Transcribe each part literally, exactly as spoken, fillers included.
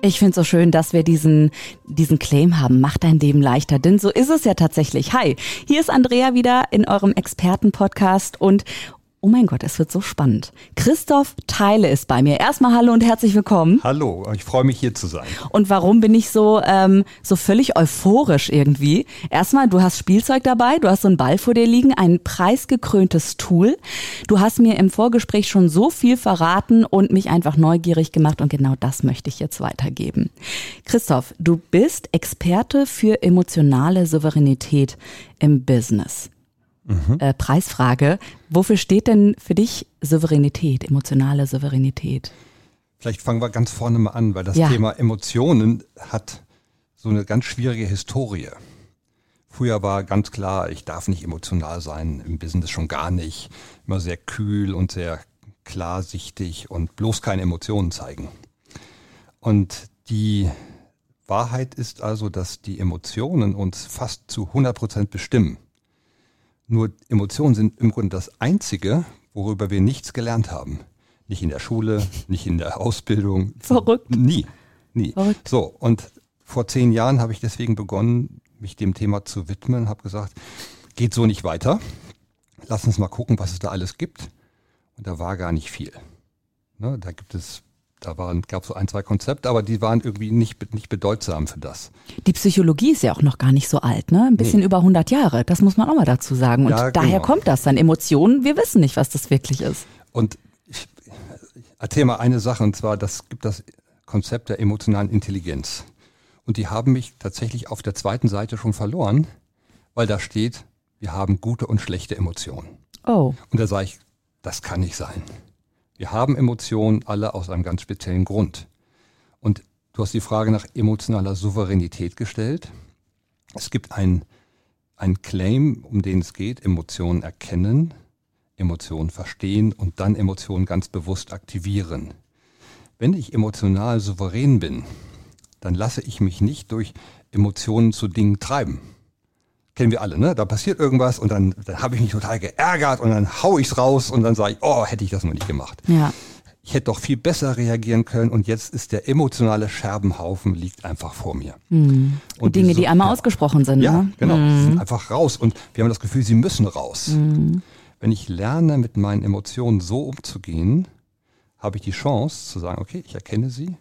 Ich finde es so schön, dass wir diesen, diesen Claim haben, mach dein Leben leichter, denn so ist es ja tatsächlich. Hi, hier ist Andrea wieder in eurem Experten-Podcast und oh mein Gott, es wird so spannend. Christoph Thiel ist bei mir. Erstmal hallo und herzlich willkommen. Hallo, ich freue mich hier zu sein. Und warum bin ich so ähm, so völlig euphorisch irgendwie? Erstmal, du hast Spielzeug dabei, du hast so einen Ball vor dir liegen, ein preisgekröntes Tool. Du hast mir im Vorgespräch schon so viel verraten und mich einfach neugierig gemacht und genau das möchte ich jetzt weitergeben. Christoph, du bist Experte für emotionale Souveränität im Business. Mhm. Äh, Preisfrage, wofür steht denn für dich Souveränität, emotionale Souveränität? Vielleicht fangen wir ganz vorne mal an, weil das ja. Thema Emotionen hat so eine ganz schwierige Historie. Früher war ganz klar, ich darf nicht emotional sein, im Business schon gar nicht. Immer sehr kühl und sehr klarsichtig und bloß keine Emotionen zeigen. Und die Wahrheit ist also, dass die Emotionen uns fast zu hundert Prozent bestimmen. Nur Emotionen sind im Grunde das Einzige, worüber wir nichts gelernt haben. Nicht in der Schule, nicht in der Ausbildung. Verrückt. Nie, nie. Verrückt. So, und vor zehn Jahren habe ich deswegen begonnen, mich dem Thema zu widmen. Habe gesagt, geht so nicht weiter. Lass uns mal gucken, was es da alles gibt. Und da war gar nicht viel. Ne, da gibt es... Da gab es so ein, zwei Konzepte, aber die waren irgendwie nicht, nicht bedeutsam für das. Die Psychologie ist ja auch noch gar nicht so alt, ne? Ein bisschen nee. über hundert Jahre, das muss man auch mal dazu sagen. Und ja, daher genau. kommt das dann. Emotionen, wir wissen nicht, was das wirklich ist. Und ich, ich erzähle mal eine Sache, und zwar, das gibt das Konzept der emotionalen Intelligenz. Und die haben mich tatsächlich auf der zweiten Seite schon verloren, weil da steht, wir haben gute und schlechte Emotionen. Oh. Und da sage ich, das kann nicht sein. Wir haben Emotionen, alle aus einem ganz speziellen Grund. Und du hast die Frage nach emotionaler Souveränität gestellt. Es gibt ein, ein Claim, um den es geht, Emotionen erkennen, Emotionen verstehen und dann Emotionen ganz bewusst aktivieren. Wenn ich emotional souverän bin, dann lasse ich mich nicht durch Emotionen zu Dingen treiben. Kennen wir alle, ne? Da passiert irgendwas und dann, dann habe ich mich total geärgert und dann hau ich's raus und dann sage ich, oh, hätte ich das nur nicht gemacht. Ja. Ich hätte doch viel besser reagieren können und jetzt ist der emotionale Scherbenhaufen liegt einfach vor mir. Mhm. Und Dinge, diese, die einmal ja, ausgesprochen sind. Ja, ne? Genau. Mhm. Sind einfach raus und wir haben das Gefühl, sie müssen raus. Mhm. Wenn ich lerne, mit meinen Emotionen so umzugehen, habe ich die Chance zu sagen, okay, ich erkenne sie,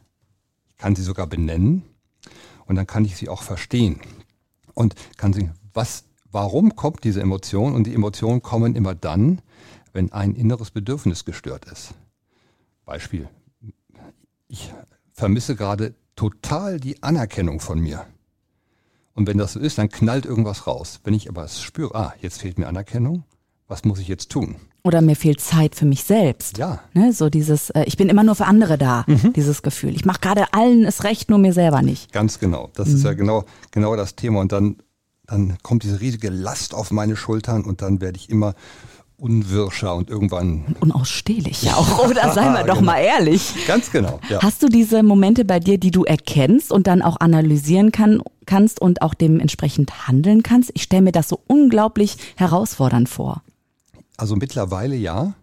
ich kann sie sogar benennen und dann kann ich sie auch verstehen und kann sie Was, warum kommt diese Emotion? Und die Emotionen kommen immer dann, wenn ein inneres Bedürfnis gestört ist. Beispiel, ich vermisse gerade total die Anerkennung von mir. Und wenn das so ist, dann knallt irgendwas raus. Wenn ich aber spüre, ah, jetzt fehlt mir Anerkennung, was muss ich jetzt tun? Oder mir fehlt Zeit für mich selbst. Ja. Ne, so dieses, äh, ich bin immer nur für andere da, mhm. dieses Gefühl. Ich mache gerade allen es recht, nur mir selber nicht. Ganz genau, das mhm. ist ja genau, genau das Thema. Und dann Dann kommt diese riesige Last auf meine Schultern und dann werde ich immer unwirscher und irgendwann... Unausstehlich ja auch, oder? Seien wir doch genau. mal ehrlich. Ganz genau. Ja. Hast du diese Momente bei dir, die du erkennst und dann auch analysieren kann, kannst und auch dementsprechend handeln kannst? Ich stelle mir das so unglaublich herausfordernd vor. Also mittlerweile ja.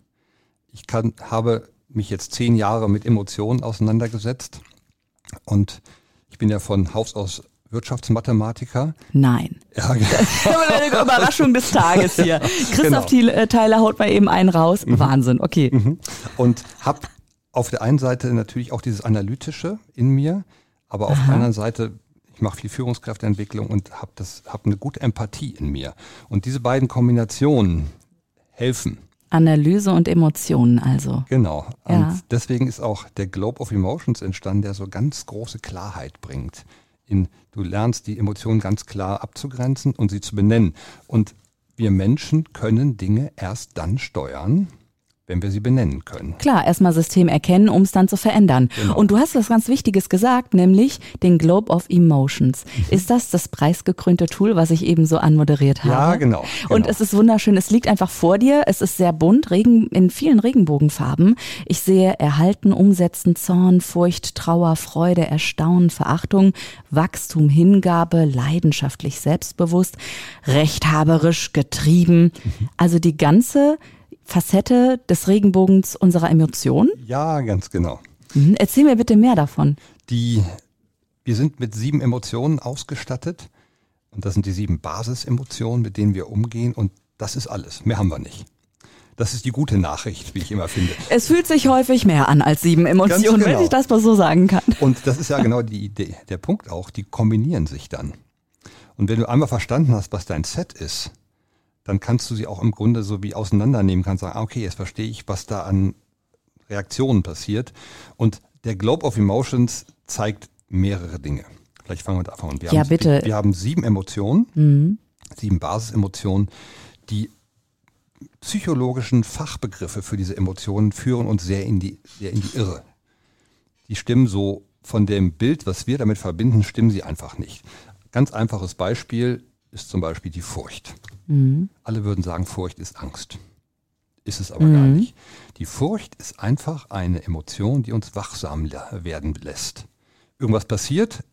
Ich kann, habe mich jetzt zehn Jahre mit Emotionen auseinandergesetzt und ich bin ja von Haus aus Wirtschaftsmathematiker? Nein. Ja, genau. Eine Überraschung des Tages hier. Christoph genau. Thiel haut mal eben einen raus. Mhm. Wahnsinn, okay. Mhm. Und habe auf der einen Seite natürlich auch dieses Analytische in mir, aber auf Aha. der anderen Seite, ich mache viel Führungskräfteentwicklung und habe hab eine gute Empathie in mir. Und diese beiden Kombinationen helfen. Analyse und Emotionen also. Genau. Und ja. deswegen ist auch der Globe of Emotions entstanden, der so ganz große Klarheit bringt. In, du lernst, die Emotionen ganz klar abzugrenzen und sie zu benennen. Und wir Menschen können Dinge erst dann steuern, wenn wir sie benennen können. Klar, erstmal System erkennen, um es dann zu verändern. Genau. Und du hast was ganz Wichtiges gesagt, nämlich den Globe of Emotions. Ist das das preisgekrönte Tool, was ich eben so anmoderiert habe? Ja, genau, genau. Und es ist wunderschön, es liegt einfach vor dir, es ist sehr bunt, Regen, in vielen Regenbogenfarben. Ich sehe Erhalten, Umsetzen, Zorn, Furcht, Trauer, Freude, Erstaunen, Verachtung, Wachstum, Hingabe, leidenschaftlich, selbstbewusst, rechthaberisch, getrieben. Also die ganze Facette des Regenbogens unserer Emotionen? Ja, ganz genau. Mhm. Erzähl mir bitte mehr davon. Die, wir sind mit sieben Emotionen ausgestattet und das sind die sieben Basisemotionen, mit denen wir umgehen und das ist alles. Mehr haben wir nicht. Das ist die gute Nachricht, wie ich immer finde. Es fühlt sich häufig mehr an als sieben Emotionen, ganz genau, wenn ich das mal so sagen kann. Und das ist ja genau die Idee, der Punkt auch, die kombinieren sich dann. Und wenn du einmal verstanden hast, was dein Set ist, dann kannst du sie auch im Grunde so wie auseinandernehmen, kannst sagen, okay, jetzt verstehe ich, was da an Reaktionen passiert. Und der Globe of Emotions zeigt mehrere Dinge. Vielleicht fangen wir davon an. Wir, ja, haben, bitte. Wir, wir haben sieben Emotionen, mhm. sieben Basisemotionen. Die psychologischen Fachbegriffe für diese Emotionen führen uns sehr in die, sehr in die Irre. Die stimmen so von dem Bild, was wir damit verbinden, stimmen sie einfach nicht. Ganz einfaches Beispiel ist zum Beispiel die Furcht. Mhm. Alle würden sagen, Furcht ist Angst. Ist es aber mhm. gar nicht. Die Furcht ist einfach eine Emotion, die uns wachsam werden lässt. Irgendwas passiert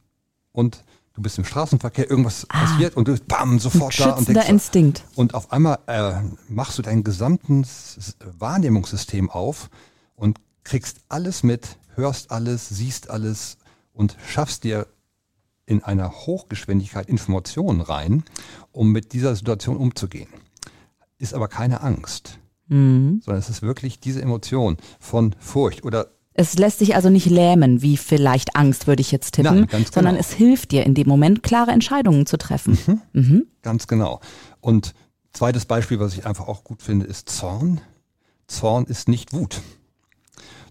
und du bist im Straßenverkehr, irgendwas ah. passiert und du bist bam, sofort da. Und denkst, Instinkt. Und auf einmal äh, machst du dein gesamtes Wahrnehmungssystem auf und kriegst alles mit, hörst alles, siehst alles und schaffst dir in einer Hochgeschwindigkeit Informationen rein, um mit dieser Situation umzugehen. Ist aber keine Angst, mhm. sondern es ist wirklich diese Emotion von Furcht oder... Es lässt sich also nicht lähmen, wie vielleicht Angst, würde ich jetzt tippen, Nein, sondern genau. es hilft dir in dem Moment, klare Entscheidungen zu treffen. Mhm. Mhm. Ganz genau. Und zweites Beispiel, was ich einfach auch gut finde, ist Zorn. Zorn ist nicht Wut.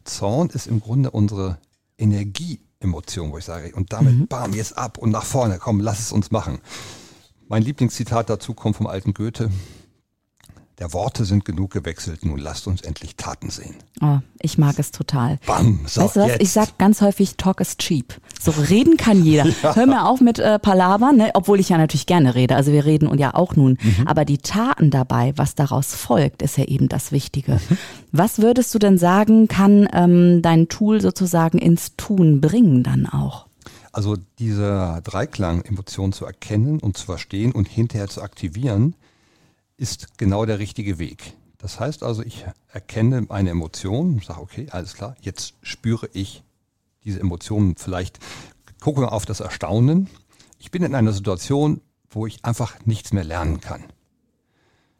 Zorn ist im Grunde unsere Energie, Emotion, wo ich sage, und damit, mhm. bam, jetzt ab und nach vorne, komm, lass es uns machen. Mein Lieblingszitat dazu kommt vom alten Goethe. Der Worte sind genug gewechselt, nun lasst uns endlich Taten sehen. Oh, ich mag es total. Bam, so, weißt du was, jetzt. Ich sag ganz häufig, talk is cheap. So reden kann jeder. Ja. Hör mir auf mit äh, Palabern, ne? Obwohl ich ja natürlich gerne rede. Also wir reden und ja auch nun. Mhm. Aber die Taten dabei, was daraus folgt, ist ja eben das Wichtige. Mhm. Was würdest du denn sagen, kann ähm, dein Tool sozusagen ins Tun bringen dann auch? Also dieser Dreiklang, Emotionen zu erkennen und zu verstehen und hinterher zu aktivieren, ist genau der richtige Weg. Das heißt also, ich erkenne eine Emotion, sage, okay, alles klar, jetzt spüre ich diese Emotionen. Vielleicht gucke wir auf das Erstaunen. Ich bin in einer Situation, wo ich einfach nichts mehr lernen kann.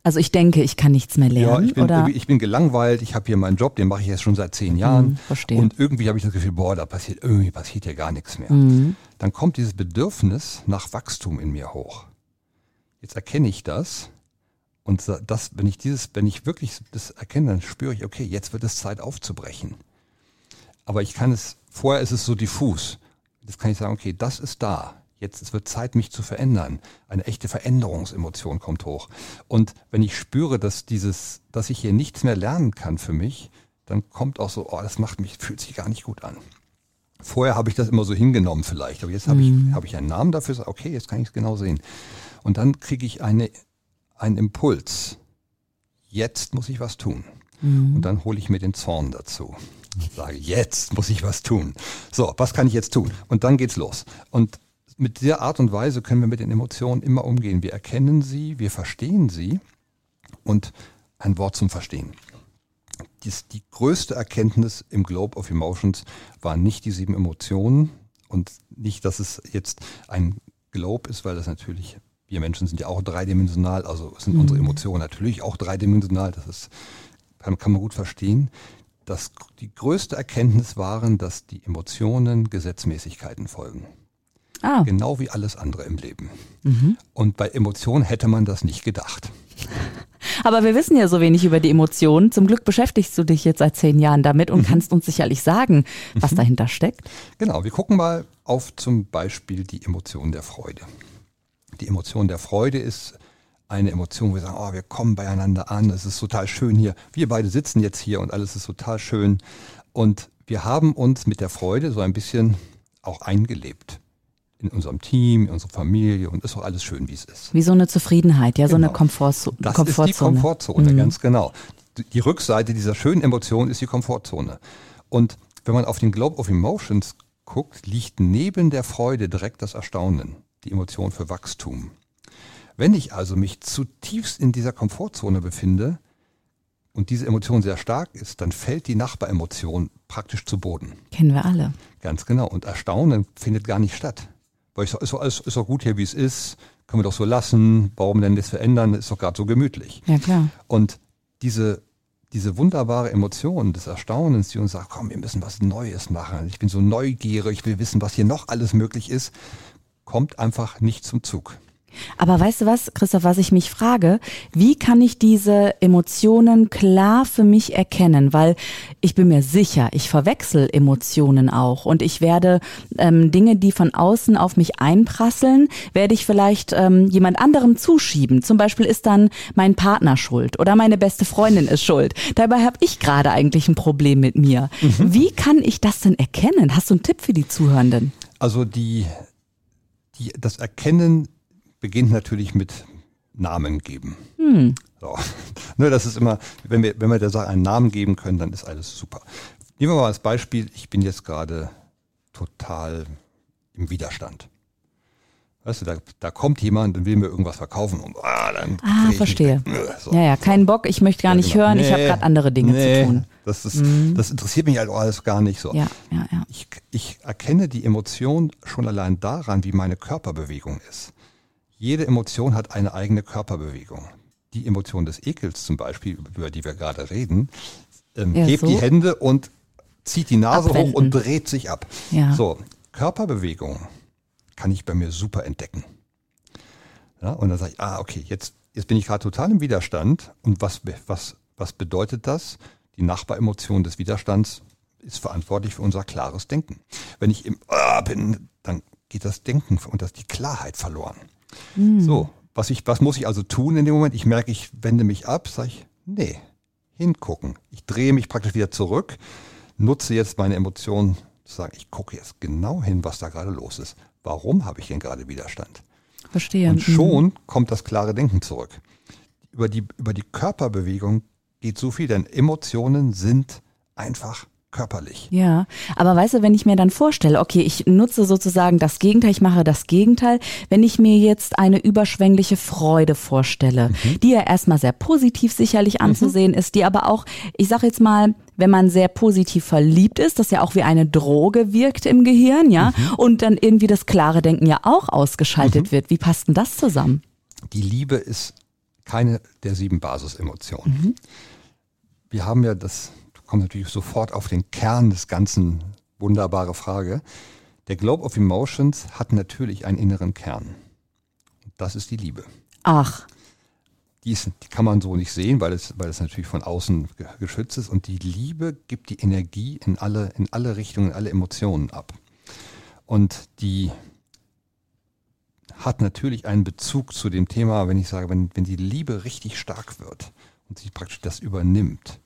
Also ich denke, ich kann nichts mehr lernen? Ja, ich bin, oder? ich bin gelangweilt, ich habe hier meinen Job, den mache ich jetzt schon seit zehn Jahren. Mhm, verstehe. Und irgendwie habe ich das Gefühl, boah, da passiert, irgendwie passiert ja gar nichts mehr. Mhm. Dann kommt dieses Bedürfnis nach Wachstum in mir hoch. Jetzt erkenne ich das. Und das, wenn ich dieses, wenn ich wirklich das erkenne, dann spüre ich, okay, jetzt wird es Zeit aufzubrechen. Aber ich kann es, vorher ist es so diffus. Jetzt kann ich sagen, okay, das ist da. Jetzt es wird Zeit, mich zu verändern. Eine echte Veränderungsemotion kommt hoch. Und wenn ich spüre, dass dieses, dass ich hier nichts mehr lernen kann für mich, dann kommt auch so, oh, das macht mich, fühlt sich gar nicht gut an. Vorher habe ich das immer so hingenommen vielleicht, aber jetzt habe ich, habe ich einen Namen dafür, sage, okay, jetzt kann ich es genau sehen. Und dann kriege ich eine Ein Impuls. Jetzt muss ich was tun. Mhm. Und dann hole ich mir den Zorn dazu. Und sage, jetzt muss ich was tun. So, was kann ich jetzt tun? Und dann geht's los. Und mit dieser Art und Weise können wir mit den Emotionen immer umgehen. Wir erkennen sie, wir verstehen sie. Und ein Wort zum Verstehen. Dies, die größte Erkenntnis im Globe of Emotions waren nicht die sieben Emotionen und nicht, dass es jetzt ein Globe ist, weil das natürlich... Wir Menschen sind ja auch dreidimensional, also sind mhm. unsere Emotionen natürlich auch dreidimensional, das ist, kann, kann man gut verstehen. Das, die größte Erkenntnis waren, dass die Emotionen Gesetzmäßigkeiten folgen. Ah. Genau wie alles andere im Leben. Mhm. Und bei Emotionen hätte man das nicht gedacht. Aber wir wissen ja so wenig über die Emotionen. Zum Glück beschäftigst du dich jetzt seit zehn Jahren damit und mhm. kannst uns sicherlich sagen, was mhm. dahinter steckt. Genau, wir gucken mal auf zum Beispiel die Emotion der Freude. Die Emotion der Freude ist eine Emotion, wo wir sagen, oh, wir kommen beieinander an, es ist total schön hier. Wir beide sitzen jetzt hier und alles ist total schön. Und wir haben uns mit der Freude so ein bisschen auch eingelebt. In unserem Team, in unserer Familie, und ist auch alles schön, wie es ist. Wie so eine Zufriedenheit, ja, so genau. eine Komfortzo- das Komfortzone. Das ist die Komfortzone, mhm. ganz genau. Die Rückseite dieser schönen Emotion ist die Komfortzone. Und wenn man auf den Globe of Emotions guckt, liegt neben der Freude direkt das Erstaunen, die Emotion für Wachstum. Wenn ich also mich zutiefst in dieser Komfortzone befinde und diese Emotion sehr stark ist, dann fällt die Nachbaremotion praktisch zu Boden. Kennen wir alle. Ganz genau. Und Erstaunen findet gar nicht statt. Weil ich sage, ist doch, alles, ist doch gut hier, wie es ist, können wir doch so lassen, warum denn das verändern, ist doch gerade so gemütlich. Ja, klar. Und diese, diese wunderbare Emotion des Erstaunens, die uns sagt, komm, wir müssen was Neues machen, ich bin so neugierig, ich will wissen, was hier noch alles möglich ist, kommt einfach nicht zum Zug. Aber weißt du was, Christoph, was ich mich frage, wie kann ich diese Emotionen klar für mich erkennen? Weil ich bin mir sicher, ich verwechsel Emotionen auch und ich werde ähm, Dinge, die von außen auf mich einprasseln, werde ich vielleicht ähm, jemand anderem zuschieben. Zum Beispiel ist dann mein Partner schuld oder meine beste Freundin ist schuld. Dabei habe ich gerade eigentlich ein Problem mit mir. Mhm. Wie kann ich das denn erkennen? Hast du einen Tipp für die Zuhörenden? Also die, die das Erkennen beginnt natürlich mit Namen geben. Hm. So. Das ist immer, wenn wir, wenn wir der Sache einen Namen geben können, dann ist alles super. Nehmen wir mal als Beispiel, ich bin jetzt gerade total im Widerstand. Weißt du, da, da kommt jemand und will mir irgendwas verkaufen. Und, ah, dann ah verstehe. So. Ja, ja, keinen Bock, ich möchte gar nicht ja, genau. hören, nee, ich habe gerade andere Dinge nee, zu tun. Das, ist, mhm. das interessiert mich halt alles gar nicht so. Ja, ja, ja. Ich, ich erkenne die Emotion schon allein daran, wie meine Körperbewegung ist. Jede Emotion hat eine eigene Körperbewegung. Die Emotion des Ekels zum Beispiel, über die wir gerade reden, ähm, ja, hebt so. Die Hände und zieht die Nase Abwenden. Hoch und dreht sich ab. Ja. So, Körperbewegung kann ich bei mir super entdecken. Ja, und dann sage ich, ah, okay, jetzt, jetzt bin ich gerade total im Widerstand. Und was, was, was bedeutet das? Die Nachbaremotion des Widerstands ist verantwortlich für unser klares Denken. Wenn ich im Ah bin, dann geht das Denken und das die Klarheit verloren. So, was, ich, was muss ich also tun in dem Moment? Ich merke, ich wende mich ab, sage ich, nee, hingucken. Ich drehe mich praktisch wieder zurück, nutze jetzt meine Emotionen, zu sagen, ich gucke jetzt genau hin, was da gerade los ist. Warum habe ich denn gerade Widerstand? Verstehe. Und schon mhm. kommt das klare Denken zurück. Über die, über die Körperbewegung geht so viel, denn Emotionen sind einfach körperlich. Ja, aber weißt du, wenn ich mir dann vorstelle, okay, ich nutze sozusagen das Gegenteil, ich mache das Gegenteil, wenn ich mir jetzt eine überschwängliche Freude vorstelle, mhm. die ja erstmal sehr positiv sicherlich anzusehen mhm. ist, die aber auch, ich sag jetzt mal, wenn man sehr positiv verliebt ist, das ja auch wie eine Droge wirkt im Gehirn, ja, mhm. und dann irgendwie das klare Denken ja auch ausgeschaltet mhm. wird. Wie passt denn das zusammen? Die Liebe ist keine der sieben Basisemotionen. Mhm. Wir haben ja das kommt natürlich sofort auf den Kern des Ganzen, wunderbare Frage. Der Globe of Emotions hat natürlich einen inneren Kern. Das ist die Liebe. Ach. Die, ist, die kann man so nicht sehen, weil es, weil es natürlich von außen geschützt ist. Und die Liebe gibt die Energie in alle, in alle Richtungen, in alle Emotionen ab. Und die hat natürlich einen Bezug zu dem Thema, wenn ich sage, wenn, wenn die Liebe richtig stark wird und sie praktisch das übernimmt,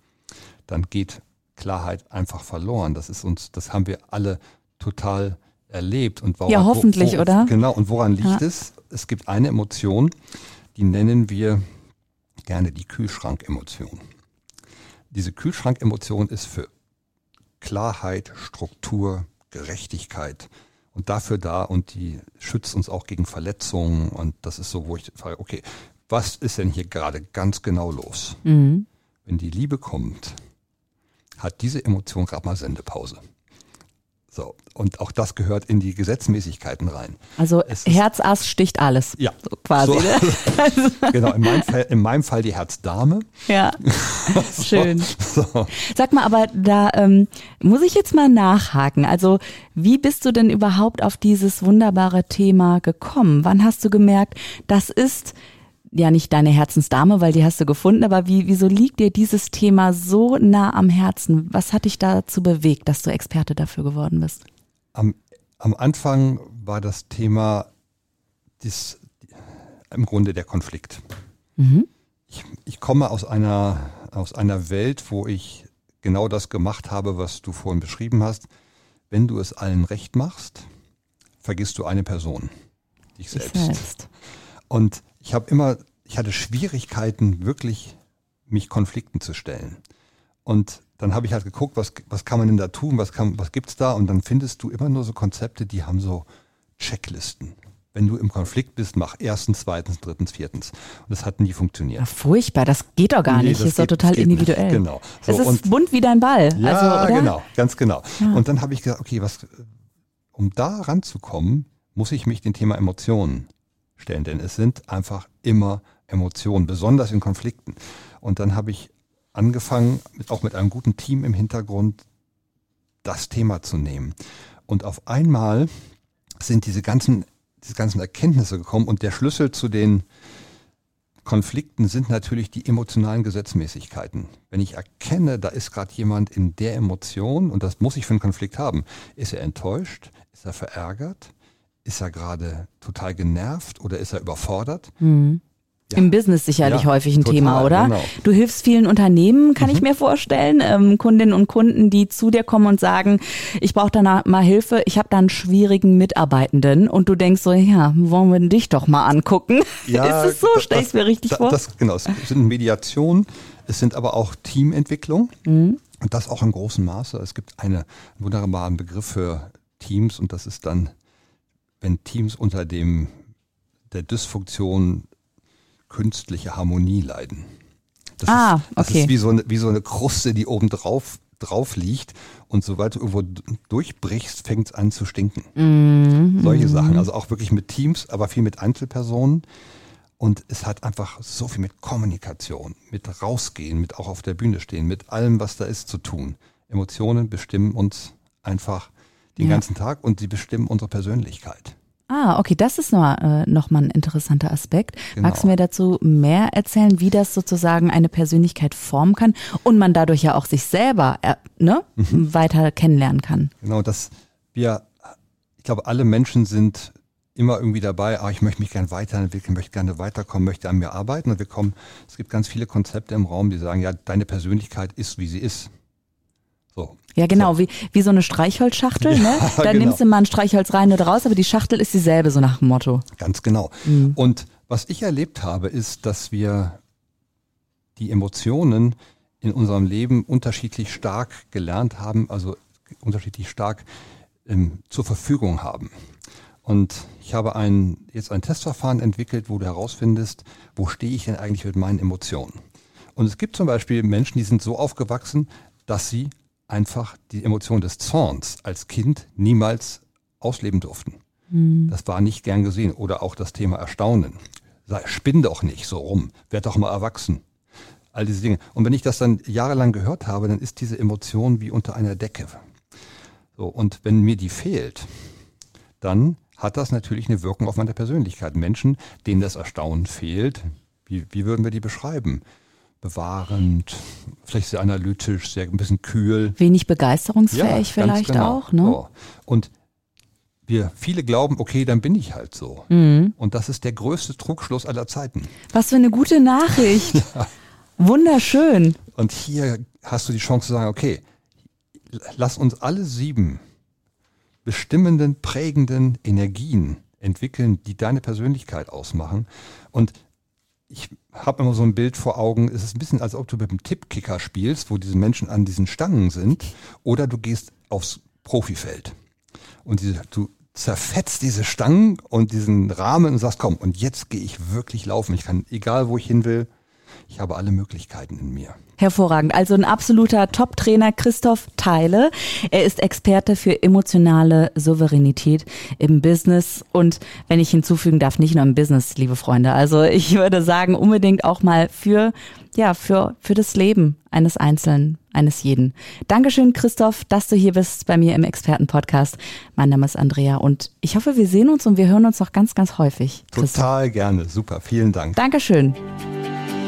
dann geht Klarheit einfach verloren. Das ist uns, das haben wir alle total erlebt. Und woran, ja, hoffentlich, wo, wo, oder? Genau. Und woran liegt ja. es? Es gibt eine Emotion, die nennen wir gerne die Kühlschrank-Emotion. Diese Kühlschrank-Emotion ist für Klarheit, Struktur, Gerechtigkeit und dafür da und die schützt uns auch gegen Verletzungen. Und das ist so, wo ich frage, okay, was ist denn hier gerade ganz genau los? Mhm. Wenn die Liebe kommt, hat diese Emotion gerade mal Sendepause. So, und auch das gehört in die Gesetzmäßigkeiten rein. Also Herzass sticht alles. Ja, so quasi. So, ne? Also genau, in meinem Fall, in meinem Fall die Herzdame. Ja, so, schön. So. Sag mal, aber da ähm, muss ich jetzt mal nachhaken. Also wie bist du denn überhaupt auf dieses wunderbare Thema gekommen? Wann hast du gemerkt, das ist ja nicht deine Herzensdame, weil die hast du gefunden, aber wie, wieso liegt dir dieses Thema so nah am Herzen? Was hat dich dazu bewegt, dass du Experte dafür geworden bist? Am, am Anfang war das Thema des, im Grunde der Konflikt. Mhm. Ich, ich komme aus einer, aus einer Welt, wo ich genau das gemacht habe, was du vorhin beschrieben hast. Wenn du es allen recht machst, vergisst du eine Person, dich selbst. Ich selbst. Und ich habe immer, ich hatte Schwierigkeiten, wirklich mich Konflikten zu stellen. Und dann habe ich halt geguckt, was, was kann man denn da tun, was, kann, was gibt's da? Und dann findest du immer nur so Konzepte, die haben so Checklisten. Wenn du im Konflikt bist, mach erstens, zweitens, drittens, viertens. Und das hat nie funktioniert. Ach, furchtbar, das geht doch gar nee, nicht. Das ist geht, doch total individuell. Nicht. Genau. So, es ist und, bunt wie dein Ball. Ja, also, oder? Genau, ganz genau. Ja. Und dann habe ich gesagt, okay, was, um da ranzukommen, muss ich mich dem Thema Emotionen stellen. Denn es sind einfach immer Emotionen, besonders in Konflikten. Und dann habe ich angefangen, mit, auch mit einem guten Team im Hintergrund, das Thema zu nehmen. Und auf einmal sind diese ganzen diese ganzen Erkenntnisse gekommen und der Schlüssel zu den Konflikten sind natürlich die emotionalen Gesetzmäßigkeiten. Wenn ich erkenne, da ist gerade jemand in der Emotion und das muss ich für einen Konflikt haben. Ist er enttäuscht? Ist er verärgert? Ist er gerade total genervt oder ist er überfordert? Mhm. Ja. Im Business sicherlich ja, häufig ein total, Thema, oder? Genau. Du hilfst vielen Unternehmen, kann mhm. ich mir vorstellen, ähm, Kundinnen und Kunden, die zu dir kommen und sagen, ich brauche da mal Hilfe, ich habe da einen schwierigen Mitarbeitenden und du denkst so, ja, wollen wir dich doch mal angucken. Ja, ist es so? Stell ich es mir richtig das, vor? Das, genau, es sind Mediationen, es sind aber auch Teamentwicklung mhm. und das auch in großem Maße. Es gibt einen wunderbaren Begriff für Teams und das ist dann, wenn Teams unter dem der Dysfunktion künstliche Harmonie leiden. Das, ah, ist, das okay. ist wie so eine, wie so eine Kruste, die oben drauf, drauf liegt und sobald du irgendwo durchbrichst, fängt es an zu stinken. Mm-hmm. Solche Sachen, also auch wirklich mit Teams, aber viel mit Einzelpersonen und es hat einfach so viel mit Kommunikation, mit rausgehen, mit auch auf der Bühne stehen, mit allem, was da ist, zu tun. Emotionen bestimmen uns einfach den ja. ganzen Tag und sie bestimmen unsere Persönlichkeit. Ah, okay, das ist noch, äh, noch mal ein interessanter Aspekt. Genau. Magst du mir dazu mehr erzählen, wie das sozusagen eine Persönlichkeit formen kann und man dadurch ja auch sich selber äh, ne, mhm. weiter kennenlernen kann? Genau, dass wir, ich glaube, alle Menschen sind immer irgendwie dabei, ah, ich möchte mich gerne weiterentwickeln, möchte gerne weiterkommen, möchte an mir arbeiten und wir kommen, es gibt ganz viele Konzepte im Raum, die sagen, ja, deine Persönlichkeit ist, wie sie ist. So. Ja genau, so. Wie, wie so eine Streichholzschachtel, ne? Ja, da genau. nimmst du mal ein Streichholz rein oder raus, aber die Schachtel ist dieselbe, so nach dem Motto. Ganz genau. Mhm. Und was ich erlebt habe, ist, dass wir die Emotionen in unserem Leben unterschiedlich stark gelernt haben, also unterschiedlich stark ähm, zur Verfügung haben. Und ich habe ein, jetzt ein Testverfahren entwickelt, wo du herausfindest, wo stehe ich denn eigentlich mit meinen Emotionen. Und es gibt zum Beispiel Menschen, die sind so aufgewachsen, dass sie einfach die Emotion des Zorns als Kind niemals ausleben durften. Mhm. Das war nicht gern gesehen. Oder auch das Thema Erstaunen. Sei, spinn doch nicht so rum, werd doch mal erwachsen. All diese Dinge. Und wenn ich das dann jahrelang gehört habe, dann ist diese Emotion wie unter einer Decke. So, und wenn mir die fehlt, dann hat das natürlich eine Wirkung auf meine Persönlichkeit. Menschen, denen das Erstaunen fehlt, wie, wie würden wir die beschreiben? Bewahrend, vielleicht sehr analytisch, sehr ein bisschen kühl. Wenig begeisterungsfähig ja, vielleicht genau. auch. Ne? So. Und wir viele glauben, okay, dann bin ich halt so. Mhm. Und das ist der größte Trugschluss aller Zeiten. Was für eine gute Nachricht. ja. Wunderschön. Und hier hast du die Chance zu sagen, okay, lass uns alle sieben bestimmenden, prägenden Energien entwickeln, die deine Persönlichkeit ausmachen. Und ich habe immer so ein Bild vor Augen, es ist ein bisschen, als ob du mit einem Tippkicker spielst, wo diese Menschen an diesen Stangen sind, oder du gehst aufs Profifeld und diese, du zerfetzt diese Stangen und diesen Rahmen und sagst, komm, und jetzt gehe ich wirklich laufen. Ich kann, egal wo ich hin will, ich habe alle Möglichkeiten in mir. Hervorragend. Also ein absoluter Top-Trainer, Christoph Thiel. Er ist Experte für emotionale Souveränität im Business und wenn ich hinzufügen darf, nicht nur im Business, liebe Freunde. Also ich würde sagen, unbedingt auch mal für, ja, für, für das Leben eines Einzelnen, eines jeden. Dankeschön, Christoph, dass du hier bist bei mir im Experten-Podcast. Mein Name ist Andrea und ich hoffe, wir sehen uns und wir hören uns noch ganz, ganz häufig. Christoph. Total gerne. Super. Vielen Dank. Dankeschön.